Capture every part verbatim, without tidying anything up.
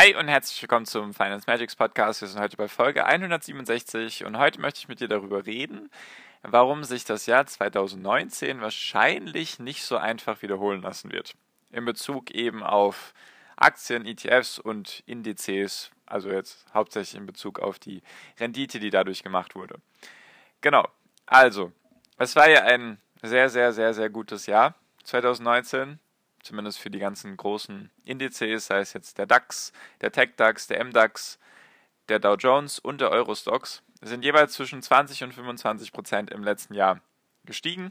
Hi und herzlich willkommen zum Finance Magics Podcast. Wir sind heute bei Folge hundertsiebenundsechzig und heute möchte ich mit dir darüber reden, warum sich das Jahr zweitausendneunzehn wahrscheinlich nicht so einfach wiederholen lassen wird. In Bezug eben auf Aktien, E T Fs und Indizes, also jetzt hauptsächlich in Bezug auf die Rendite, die dadurch gemacht wurde. Genau, also, es war ja ein sehr, sehr, sehr, sehr gutes Jahr zweitausendneunzehn. Zumindest für die ganzen großen Indizes, sei es jetzt der DAX, der TechDAX, der M DAX, der Dow Jones und der Eurostox, sind jeweils zwischen zwanzig und fünfundzwanzig Prozent im letzten Jahr gestiegen.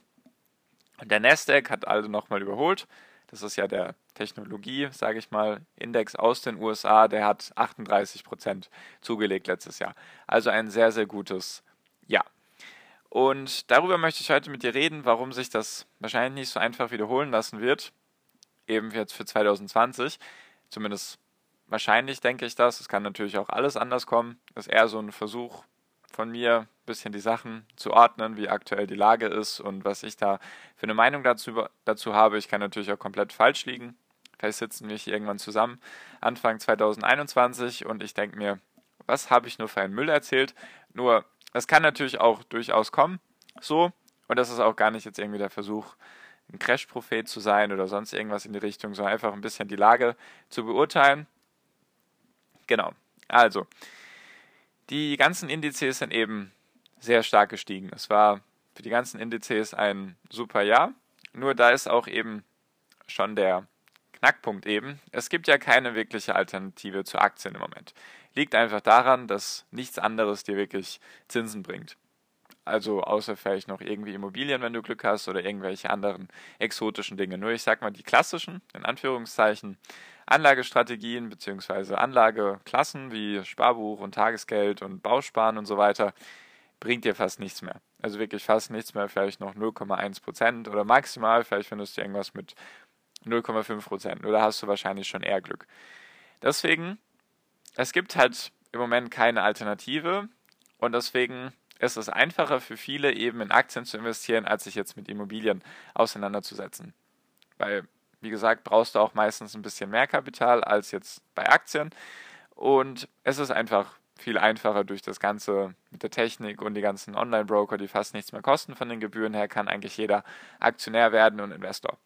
Und der Nasdaq hat also nochmal überholt. Das ist ja der Technologie, sage ich mal, Index aus den U S A, der hat achtunddreißig Prozent zugelegt letztes Jahr. Also ein sehr, sehr gutes Jahr. Und darüber möchte ich heute mit dir reden, warum sich das wahrscheinlich nicht so einfach wiederholen lassen wird. Eben jetzt für zweitausendzwanzig, zumindest wahrscheinlich denke ich das, es kann natürlich auch alles anders kommen, das ist eher so ein Versuch von mir, ein bisschen die Sachen zu ordnen, wie aktuell die Lage ist und was ich da für eine Meinung dazu, dazu habe. Ich kann natürlich auch komplett falsch liegen, vielleicht sitzen wir hier irgendwann zusammen Anfang zweitausendeinundzwanzig und ich denke mir, was habe ich nur für einen Müll erzählt, nur das kann natürlich auch durchaus kommen, so, und das ist auch gar nicht jetzt irgendwie der Versuch, ein Crash-Prophet zu sein oder sonst irgendwas in die Richtung, sondern einfach ein bisschen die Lage zu beurteilen. Genau, also, die ganzen Indizes sind eben sehr stark gestiegen. Es war für die ganzen Indizes ein super Jahr, nur da ist auch eben schon der Knackpunkt eben, es gibt ja keine wirkliche Alternative zu Aktien im Moment. Liegt einfach daran, dass nichts anderes dir wirklich Zinsen bringt. Also außer vielleicht noch irgendwie Immobilien, wenn du Glück hast, oder irgendwelche anderen exotischen Dinge. Nur ich sag mal, die klassischen, in Anführungszeichen, Anlagestrategien bzw. Anlageklassen wie Sparbuch und Tagesgeld und Bausparen und so weiter, bringt dir fast nichts mehr. Also wirklich fast nichts mehr, vielleicht noch null Komma eins Prozent oder maximal, vielleicht findest du irgendwas mit null Komma fünf Prozent. Nur da hast du wahrscheinlich schon eher Glück. Deswegen, es gibt halt im Moment keine Alternative und deswegen es ist einfacher für viele, eben in Aktien zu investieren, als sich jetzt mit Immobilien auseinanderzusetzen. Weil, wie gesagt, brauchst du auch meistens ein bisschen mehr Kapital als jetzt bei Aktien. Und es ist einfach viel einfacher durch das Ganze mit der Technik und die ganzen Online-Broker, die fast nichts mehr kosten von den Gebühren her, kann eigentlich jeder Aktionär werden und Investor.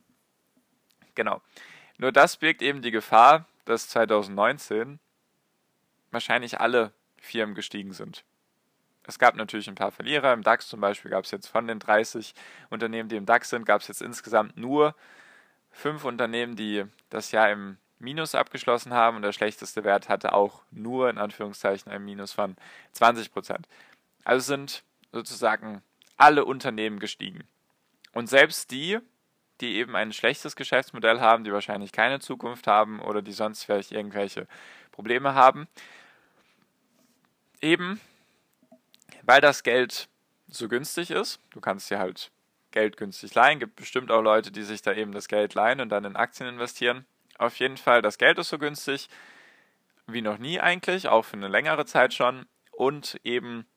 Genau. Nur das birgt eben die Gefahr, dass zweitausendneunzehn wahrscheinlich alle Firmen gestiegen sind. Es gab natürlich ein paar Verlierer, im DAX zum Beispiel gab es jetzt von den dreißig Unternehmen, die im DAX sind, gab es jetzt insgesamt nur fünf Unternehmen, die das Jahr im Minus abgeschlossen haben und der schlechteste Wert hatte auch nur in Anführungszeichen ein Minus von zwanzig Prozent. Also sind sozusagen alle Unternehmen gestiegen. Und selbst die, die eben ein schlechtes Geschäftsmodell haben, die wahrscheinlich keine Zukunft haben oder die sonst vielleicht irgendwelche Probleme haben, eben weil das Geld so günstig ist, du kannst dir halt Geld günstig leihen, gibt bestimmt auch Leute, die sich da eben das Geld leihen und dann in Aktien investieren. Auf jeden Fall, das Geld ist so günstig wie noch nie eigentlich, auch für eine längere Zeit schon. Und eben,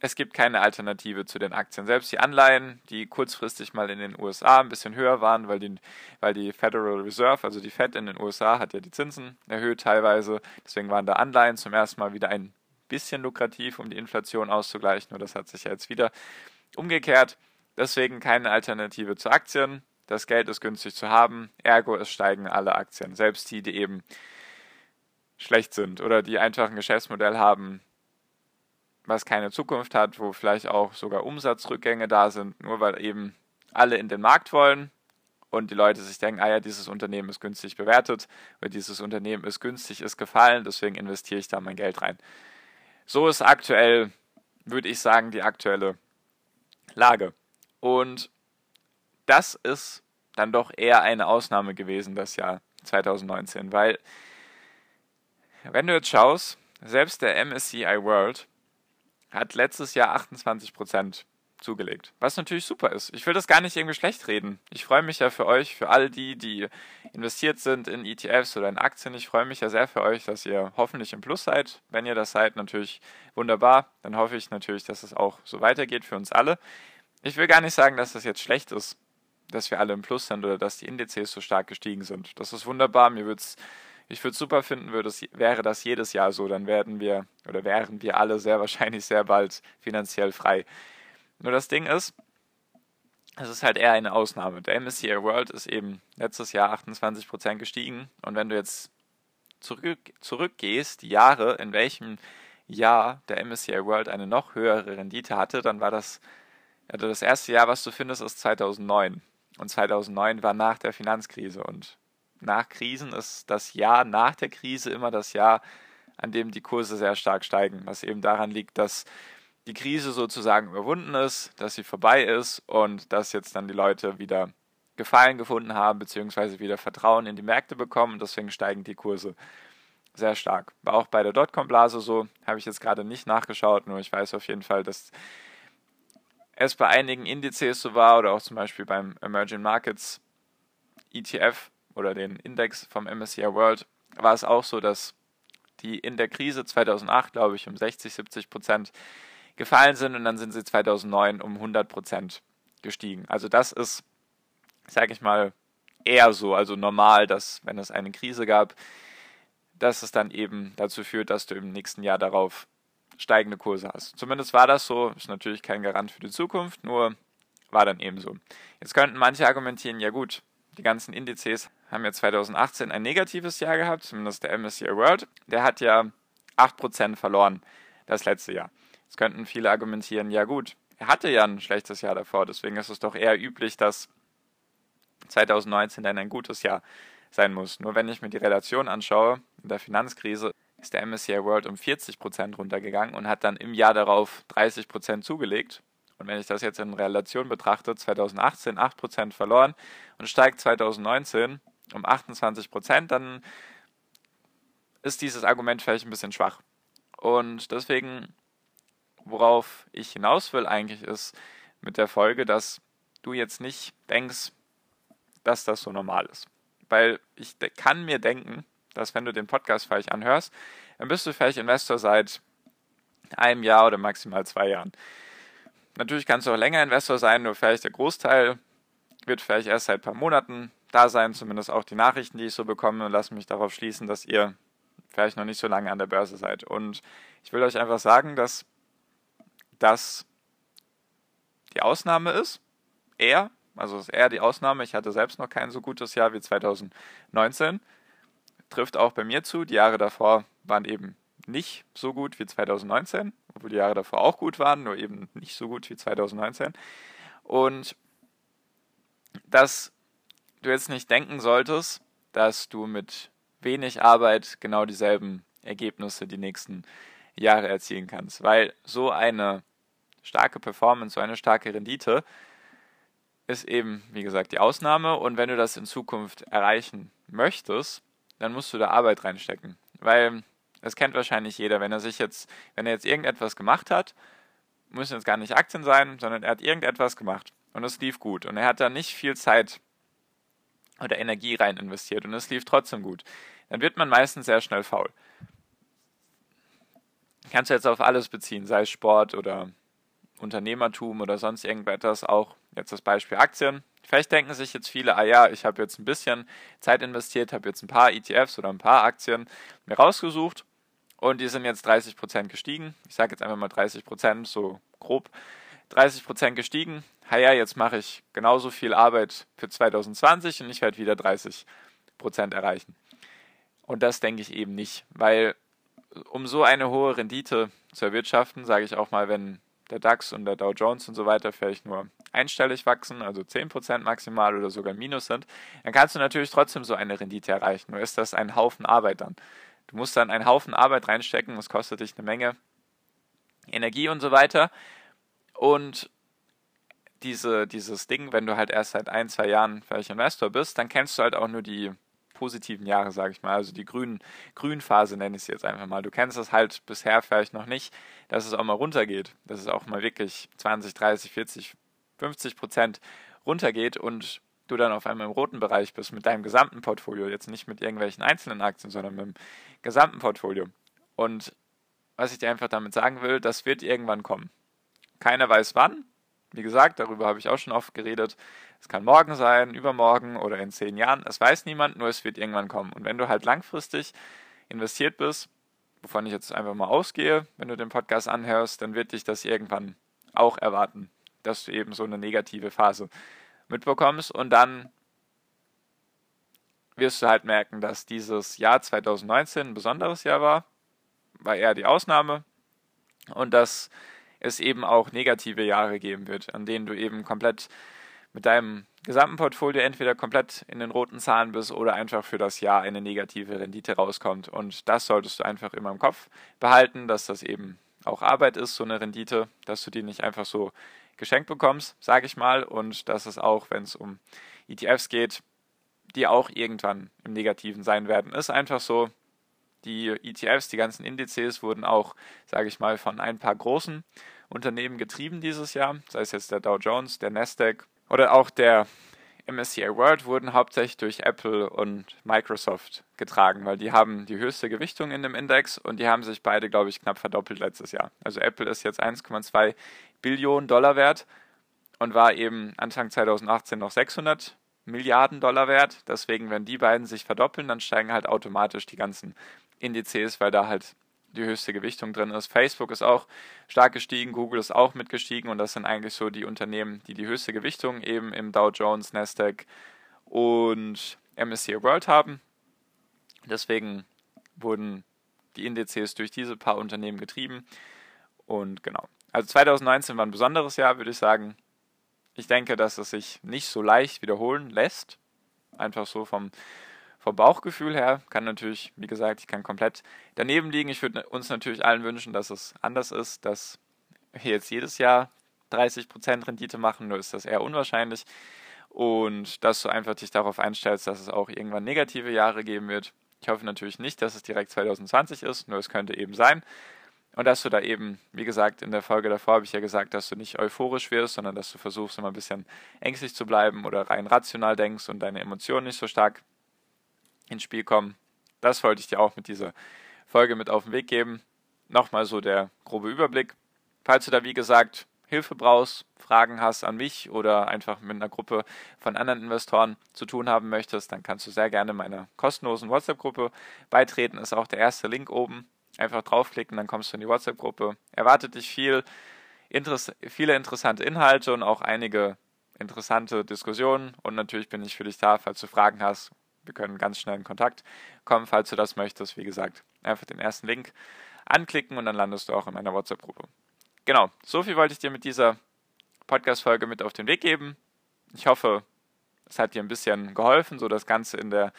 es gibt keine Alternative zu den Aktien. Selbst die Anleihen, die kurzfristig mal in den U S A ein bisschen höher waren, weil die, weil die Federal Reserve, also die Fed in den U S A, hat ja die Zinsen erhöht teilweise. Deswegen waren da Anleihen zum ersten Mal wieder ein bisschen lukrativ, um die Inflation auszugleichen, nur das hat sich ja jetzt wieder umgekehrt. Deswegen keine Alternative zu Aktien. Das Geld ist günstig zu haben, ergo es steigen alle Aktien, selbst die, die eben schlecht sind oder die einfach ein Geschäftsmodell haben, was keine Zukunft hat, wo vielleicht auch sogar Umsatzrückgänge da sind, nur weil eben alle in den Markt wollen und die Leute sich denken, ah ja, dieses Unternehmen ist günstig bewertet oder dieses Unternehmen ist günstig, ist gefallen, deswegen investiere ich da mein Geld rein. So ist aktuell, würde ich sagen, die aktuelle Lage. Und das ist dann doch eher eine Ausnahme gewesen, das Jahr zweitausendneunzehn, weil wenn du jetzt schaust, selbst der M S C I World hat letztes Jahr achtundzwanzig Prozent zugelegt, was natürlich super ist. Ich will das gar nicht irgendwie schlecht reden. Ich freue mich ja für euch, für all die, die investiert sind in E T Fs oder in Aktien. Ich freue mich ja sehr für euch, dass ihr hoffentlich im Plus seid. Wenn ihr das seid, natürlich wunderbar. Dann hoffe ich natürlich, dass es auch so weitergeht für uns alle. Ich will gar nicht sagen, dass das jetzt schlecht ist, dass wir alle im Plus sind oder dass die Indizes so stark gestiegen sind. Das ist wunderbar. Mir wird's, ich würde es super finden, würde es, wäre das jedes Jahr so. Dann werden wir oder wären wir alle sehr wahrscheinlich sehr bald finanziell frei. Nur das Ding ist, es ist halt eher eine Ausnahme. Der M S C I World ist eben letztes Jahr achtundzwanzig Prozent gestiegen. Und wenn du jetzt zurück, zurückgehst, die Jahre, in welchem Jahr der M S C I World eine noch höhere Rendite hatte, dann war das, also das erste Jahr, was du findest, ist zweitausendneun. Und zweitausendneun war nach der Finanzkrise. Und nach Krisen ist das Jahr nach der Krise immer das Jahr, an dem die Kurse sehr stark steigen. Was eben daran liegt, dass die Krise sozusagen überwunden ist, dass sie vorbei ist und dass jetzt dann die Leute wieder Gefallen gefunden haben, beziehungsweise wieder Vertrauen in die Märkte bekommen. Deswegen steigen die Kurse sehr stark. War auch bei der Dotcom-Blase so, habe ich jetzt gerade nicht nachgeschaut, nur ich weiß auf jeden Fall, dass es bei einigen Indizes so war oder auch zum Beispiel beim Emerging Markets E T F oder den Index vom M S C I World war es auch so, dass die in der Krise zweitausendacht, glaube ich, um sechzig, siebzig Prozent gefallen sind und dann sind sie zweitausendneun um hundert Prozent gestiegen. Also das ist, sage ich mal, eher so, also normal, dass wenn es eine Krise gab, dass es dann eben dazu führt, dass du im nächsten Jahr darauf steigende Kurse hast. Zumindest war das so, ist natürlich kein Garant für die Zukunft, nur war dann eben so. Jetzt könnten manche argumentieren, ja gut, die ganzen Indizes haben ja zweitausendachtzehn ein negatives Jahr gehabt, zumindest der M S C I World, der hat ja acht Prozent verloren das letzte Jahr. Jetzt könnten viele argumentieren, ja gut, er hatte ja ein schlechtes Jahr davor, deswegen ist es doch eher üblich, dass zweitausendneunzehn dann ein gutes Jahr sein muss. Nur wenn ich mir die Relation anschaue, in der Finanzkrise ist der M S C I World um vierzig Prozent runtergegangen und hat dann im Jahr darauf dreißig Prozent zugelegt. Und wenn ich das jetzt in Relation betrachte, zweitausendachtzehn acht Prozent verloren und steigt zweitausendneunzehn um achtundzwanzig Prozent, dann ist dieses Argument vielleicht ein bisschen schwach. Und deswegen, worauf ich hinaus will eigentlich, ist mit der Folge, dass du jetzt nicht denkst, dass das so normal ist. Weil ich kann mir denken, dass wenn du den Podcast vielleicht anhörst, dann bist du vielleicht Investor seit einem Jahr oder maximal zwei Jahren. Natürlich kannst du auch länger Investor sein, nur vielleicht der Großteil wird vielleicht erst seit ein paar Monaten da sein, zumindest auch die Nachrichten, die ich so bekomme, lassen mich darauf schließen, dass ihr vielleicht noch nicht so lange an der Börse seid. Und ich will euch einfach sagen, dass dass die Ausnahme ist, eher, also ist eher die Ausnahme, ich hatte selbst noch kein so gutes Jahr wie zweitausendneunzehn, trifft auch bei mir zu, die Jahre davor waren eben nicht so gut wie zweitausendneunzehn, obwohl die Jahre davor auch gut waren, nur eben nicht so gut wie zweitausendneunzehn und dass du jetzt nicht denken solltest, dass du mit wenig Arbeit genau dieselben Ergebnisse die nächsten Jahre erzielen kannst, weil so eine starke Performance, so eine starke Rendite ist eben, wie gesagt, die Ausnahme und wenn du das in Zukunft erreichen möchtest, dann musst du da Arbeit reinstecken, weil das kennt wahrscheinlich jeder, wenn er sich jetzt, wenn er jetzt irgendetwas gemacht hat, müssen jetzt gar nicht Aktien sein, sondern er hat irgendetwas gemacht und es lief gut und er hat da nicht viel Zeit oder Energie rein investiert und es lief trotzdem gut, dann wird man meistens sehr schnell faul. Kannst du jetzt auf alles beziehen, sei es Sport oder Unternehmertum oder sonst irgendetwas, auch jetzt das Beispiel Aktien. Vielleicht denken sich jetzt viele, ah ja, ich habe jetzt ein bisschen Zeit investiert, habe jetzt ein paar E T Fs oder ein paar Aktien mir rausgesucht und die sind jetzt dreißig Prozent gestiegen. Ich sage jetzt einfach mal dreißig Prozent, so grob. dreißig Prozent gestiegen, ah ja, jetzt mache ich genauso viel Arbeit für zweitausendzwanzig und ich werde wieder dreißig Prozent erreichen. Und das denke ich eben nicht, weil um so eine hohe Rendite zu erwirtschaften, sage ich auch mal, wenn der DAX und der Dow Jones und so weiter vielleicht nur einstellig wachsen, also zehn Prozent maximal oder sogar Minus sind, dann kannst du natürlich trotzdem so eine Rendite erreichen. Nur ist das ein Haufen Arbeit dann. Du musst dann einen Haufen Arbeit reinstecken, das kostet dich eine Menge Energie und so weiter. Und diese, dieses Ding, wenn du halt erst seit ein, zwei Jahren vielleicht Investor bist, dann kennst du halt auch nur die positiven Jahre, sage ich mal, also die grünen, Grünphase nenne ich es jetzt einfach mal. Du kennst das halt bisher vielleicht noch nicht, dass es auch mal runtergeht, dass es auch mal wirklich zwanzig, dreißig, vierzig, fünfzig Prozent runtergeht und du dann auf einmal im roten Bereich bist mit deinem gesamten Portfolio, jetzt nicht mit irgendwelchen einzelnen Aktien, sondern mit dem gesamten Portfolio. Und was ich dir einfach damit sagen will, das wird irgendwann kommen. Keiner weiß wann. Wie gesagt, darüber habe ich auch schon oft geredet. Es kann morgen sein, übermorgen oder in zehn Jahren. Es weiß niemand, nur es wird irgendwann kommen. Und wenn du halt langfristig investiert bist, wovon ich jetzt einfach mal ausgehe, wenn du den Podcast anhörst, dann wird dich das irgendwann auch erwarten, dass du eben so eine negative Phase mitbekommst. Und dann wirst du halt merken, dass dieses Jahr zwanzig neunzehn ein besonderes Jahr war, war eher die Ausnahme, und dass es eben auch negative Jahre geben wird, an denen du eben komplett mit deinem gesamten Portfolio entweder komplett in den roten Zahlen bist oder einfach für das Jahr eine negative Rendite rauskommt. Und das solltest du einfach immer im Kopf behalten, dass das eben auch Arbeit ist, so eine Rendite, dass du die nicht einfach so geschenkt bekommst, sage ich mal, und dass es auch, wenn es um E T Fs geht, die auch irgendwann im Negativen sein werden, ist einfach so. Die E T Fs, die ganzen Indizes wurden auch, sage ich mal, von ein paar großen Unternehmen getrieben dieses Jahr, sei es jetzt der Dow Jones, der Nasdaq oder auch der M S C I World, wurden hauptsächlich durch Apple und Microsoft getragen, weil die haben die höchste Gewichtung in dem Index und die haben sich beide, glaube ich, knapp verdoppelt letztes Jahr. Also Apple ist jetzt eins Komma zwei Billionen Dollar wert und war eben Anfang zwanzig achtzehn noch sechshundert Milliarden Dollar wert. Deswegen, wenn die beiden sich verdoppeln, dann steigen halt automatisch die ganzen Indizes, weil da halt die höchste Gewichtung drin ist. Facebook ist auch stark gestiegen, Google ist auch mitgestiegen und das sind eigentlich so die Unternehmen, die die höchste Gewichtung eben im Dow Jones, Nasdaq und M S C I World haben. Deswegen wurden die Indizes durch diese paar Unternehmen getrieben und genau. Also zwanzig neunzehn war ein besonderes Jahr, würde ich sagen. Ich denke, dass es sich nicht so leicht wiederholen lässt, einfach so vom Vom Bauchgefühl her. Kann natürlich, wie gesagt, ich kann komplett daneben liegen. Ich würde uns natürlich allen wünschen, dass es anders ist, dass wir jetzt jedes Jahr dreißig Prozent Rendite machen, nur ist das eher unwahrscheinlich. Und dass du einfach dich darauf einstellst, dass es auch irgendwann negative Jahre geben wird. Ich hoffe natürlich nicht, dass es direkt zwanzig zwanzig ist, nur es könnte eben sein. Und dass du da eben, wie gesagt, in der Folge davor habe ich ja gesagt, dass du nicht euphorisch wirst, sondern dass du versuchst, immer ein bisschen ängstlich zu bleiben oder rein rational denkst und deine Emotionen nicht so stark ins Spiel kommen. Das wollte ich dir auch mit dieser Folge mit auf den Weg geben. Nochmal so der grobe Überblick. Falls du da, wie gesagt, Hilfe brauchst, Fragen hast an mich oder einfach mit einer Gruppe von anderen Investoren zu tun haben möchtest, dann kannst du sehr gerne meiner kostenlosen WhatsApp-Gruppe beitreten. Ist auch der erste Link oben. Einfach draufklicken, dann kommst du in die WhatsApp-Gruppe. Erwartet dich viel, Interess- viele interessante Inhalte und auch einige interessante Diskussionen. Und natürlich bin ich für dich da, falls du Fragen hast. Wir können ganz schnell in Kontakt kommen, falls du das möchtest. Wie gesagt, einfach den ersten Link anklicken und dann landest du auch in meiner WhatsApp-Gruppe. Genau, so viel wollte ich dir mit dieser Podcast-Folge mit auf den Weg geben. Ich hoffe, es hat dir ein bisschen geholfen, so das Ganze in der,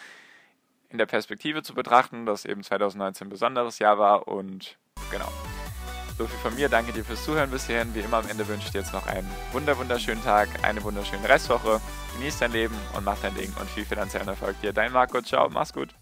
in der Perspektive zu betrachten, dass eben zwanzig neunzehn ein besonderes Jahr war und genau. So viel von mir, danke dir fürs Zuhören bis hierhin. Wie immer am Ende wünsche ich dir jetzt noch einen wunder wunderschönen Tag, eine wunderschöne Restwoche. Genieß dein Leben und mach dein Ding und viel finanziellen Erfolg dir. Dein Marco, ciao, mach's gut.